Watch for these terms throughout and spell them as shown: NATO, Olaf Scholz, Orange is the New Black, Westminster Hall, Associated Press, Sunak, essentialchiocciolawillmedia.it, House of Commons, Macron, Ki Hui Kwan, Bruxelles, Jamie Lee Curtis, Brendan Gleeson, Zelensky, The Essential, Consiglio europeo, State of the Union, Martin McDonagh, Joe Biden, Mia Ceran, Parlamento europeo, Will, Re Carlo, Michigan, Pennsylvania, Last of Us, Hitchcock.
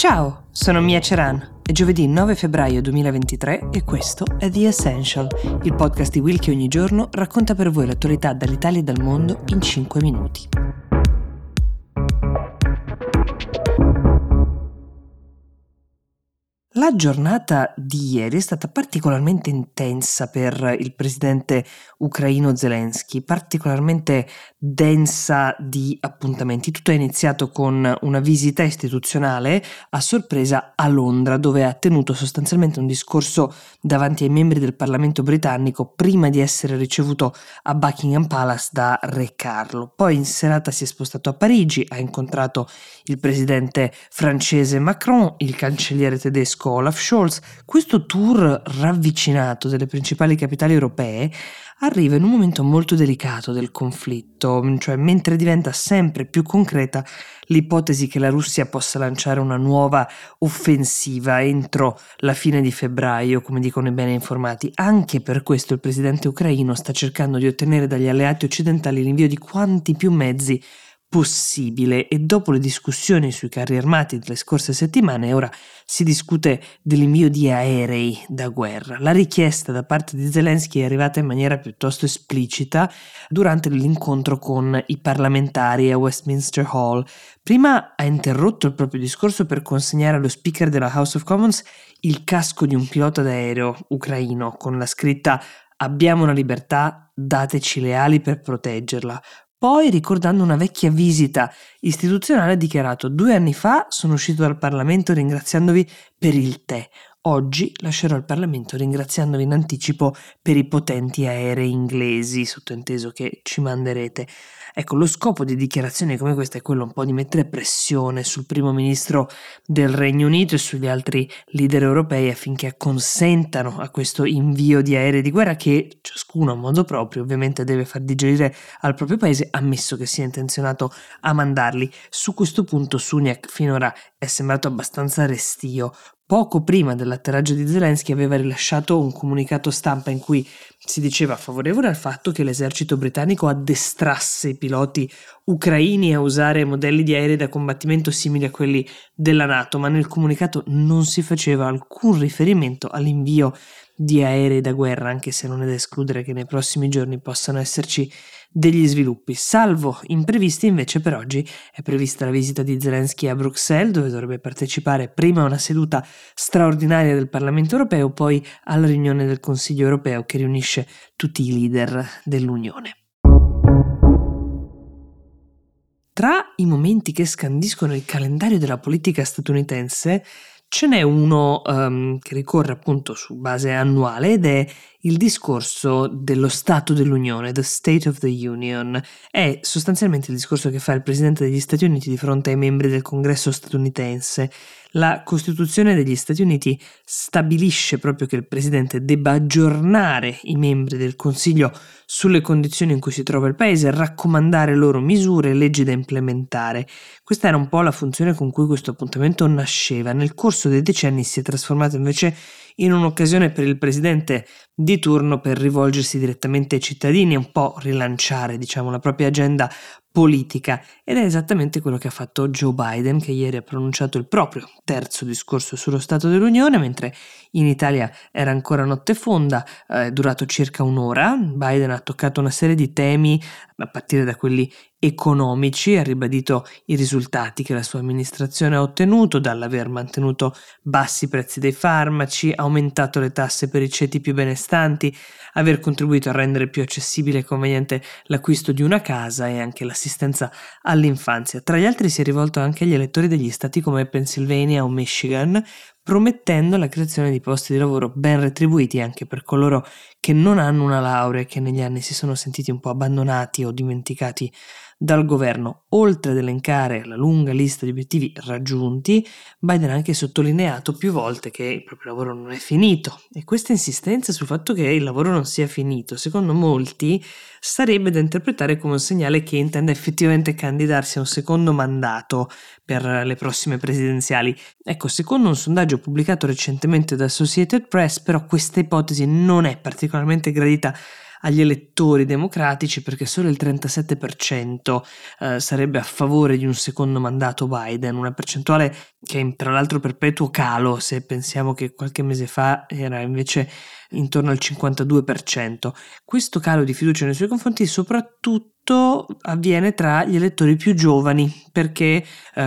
Ciao, sono Mia Ceran. È giovedì 9 febbraio 2023 e questo è The Essential, il podcast di Will che ogni giorno racconta per voi l'attualità dall'Italia e dal mondo in 5 minuti. La giornata di ieri è stata particolarmente intensa per il presidente ucraino Zelensky, particolarmente densa di appuntamenti. Tutto è iniziato con una visita istituzionale a sorpresa a Londra, dove ha tenuto sostanzialmente un discorso davanti ai membri del Parlamento britannico prima di essere ricevuto a Buckingham Palace da Re Carlo. Poi in serata si è spostato a Parigi, ha incontrato il presidente francese Macron, il cancelliere tedesco Olaf Scholz. Questo tour ravvicinato delle principali capitali europee arriva in un momento molto delicato del conflitto, cioè mentre diventa sempre più concreta l'ipotesi che la Russia possa lanciare una nuova offensiva entro la fine di febbraio, come dicono i ben informati. Anche per questo il presidente ucraino sta cercando di ottenere dagli alleati occidentali l'invio di quanti più mezzi possibile, e dopo le discussioni sui carri armati delle scorse settimane ora si discute dell'invio di aerei da guerra. La richiesta da parte di Zelensky è arrivata in maniera piuttosto esplicita durante l'incontro con i parlamentari a Westminster Hall. Prima ha interrotto il proprio discorso per consegnare allo speaker della House of Commons il casco di un pilota d'aereo ucraino con la scritta "Abbiamo una libertà, dateci le ali per proteggerla". Poi, ricordando una vecchia visita istituzionale, ha dichiarato: "2 anni fa sono uscito dal Parlamento ringraziandovi per il tè. Oggi lascerò il Parlamento ringraziandovi in anticipo per i potenti aerei inglesi", sottointeso che ci manderete. Ecco, lo scopo di dichiarazioni come questa è quello un po' di mettere pressione sul primo ministro del Regno Unito e sugli altri leader europei affinché acconsentano a questo invio di aerei di guerra che ciascuno a modo proprio ovviamente deve far digerire al proprio paese, ammesso che sia intenzionato a mandarli. Su questo punto Sunak finora è sembrato abbastanza restio. Poco prima dell'atterraggio di Zelensky aveva rilasciato un comunicato stampa in cui si diceva favorevole al fatto che l'esercito britannico addestrasse i piloti ucraini a usare modelli di aerei da combattimento simili a quelli della NATO, ma nel comunicato non si faceva alcun riferimento all'invio di aerei da guerra, anche se non è da escludere che nei prossimi giorni possano esserci degli sviluppi. Salvo imprevisti, invece, per oggi è prevista la visita di Zelensky a Bruxelles, dove dovrebbe partecipare prima a una seduta straordinaria del Parlamento europeo, poi alla riunione del Consiglio europeo che riunisce tutti i leader dell'Unione. Tra i momenti che scandiscono il calendario della politica statunitense ce n'è uno che ricorre appunto su base annuale ed è il discorso dello Stato dell'Unione, The State of the Union. È sostanzialmente il discorso che fa il Presidente degli Stati Uniti di fronte ai membri del Congresso statunitense. La Costituzione degli Stati Uniti stabilisce proprio che il Presidente debba aggiornare i membri del Consiglio sulle condizioni in cui si trova il Paese, raccomandare loro misure e leggi da implementare. Questa era un po' la funzione con cui questo appuntamento nasceva. Nel corso dei decenni si è trasformato invece in un'occasione per il presidente di turno per rivolgersi direttamente ai cittadini e un po' rilanciare, diciamo, la propria agenda politica, ed è esattamente quello che ha fatto Joe Biden, che ieri ha pronunciato il proprio terzo discorso sullo Stato dell'Unione, mentre in Italia era ancora notte fonda, è durato circa un'ora. Biden ha toccato una serie di temi, a partire da quelli economici, ha ribadito i risultati che la sua amministrazione ha ottenuto, dall'aver mantenuto bassi i prezzi dei farmaci, aumentato le tasse per i ceti più benestanti, aver contribuito a rendere più accessibile e conveniente l'acquisto di una casa e anche l'assistenza all'infanzia. Tra gli altri si è rivolto anche agli elettori degli stati come Pennsylvania o Michigan, promettendo la creazione di posti di lavoro ben retribuiti anche per coloro che non hanno una laurea e che negli anni si sono sentiti un po' abbandonati o dimenticati dal governo. Oltre ad elencare la lunga lista di obiettivi raggiunti, Biden ha anche sottolineato più volte che il proprio lavoro non è finito, e questa insistenza sul fatto che il lavoro non sia finito, secondo molti, sarebbe da interpretare come un segnale che intende effettivamente candidarsi a un secondo mandato per le prossime presidenziali. Ecco, secondo un sondaggio pubblicato recentemente da Associated Press, però questa ipotesi non è particolarmente gradita agli elettori democratici, perché solo il 37% sarebbe a favore di un secondo mandato Biden, una percentuale che è in, tra l'altro, perpetuo calo, se pensiamo che qualche mese fa era invece intorno al 52%. Questo calo di fiducia nei suoi confronti soprattutto avviene tra gli elettori più giovani, perché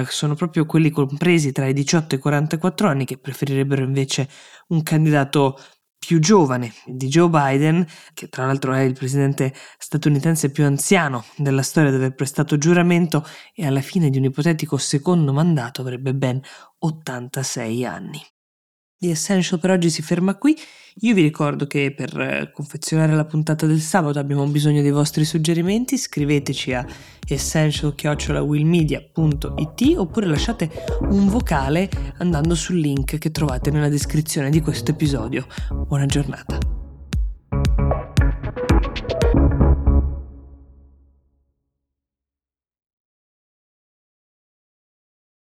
sono proprio quelli compresi tra i 18 e i 44 anni che preferirebbero invece un candidato più giovane di Joe Biden, che tra l'altro è il presidente statunitense più anziano della storia ad aver prestato giuramento e alla fine di un ipotetico secondo mandato avrebbe ben 86 anni. The Essential per oggi si ferma qui. Io vi ricordo che per confezionare la puntata del sabato abbiamo bisogno dei vostri suggerimenti. Scriveteci a essentialchiocciolawillmedia.it oppure lasciate un vocale andando sul link che trovate nella descrizione di questo episodio. Buona giornata.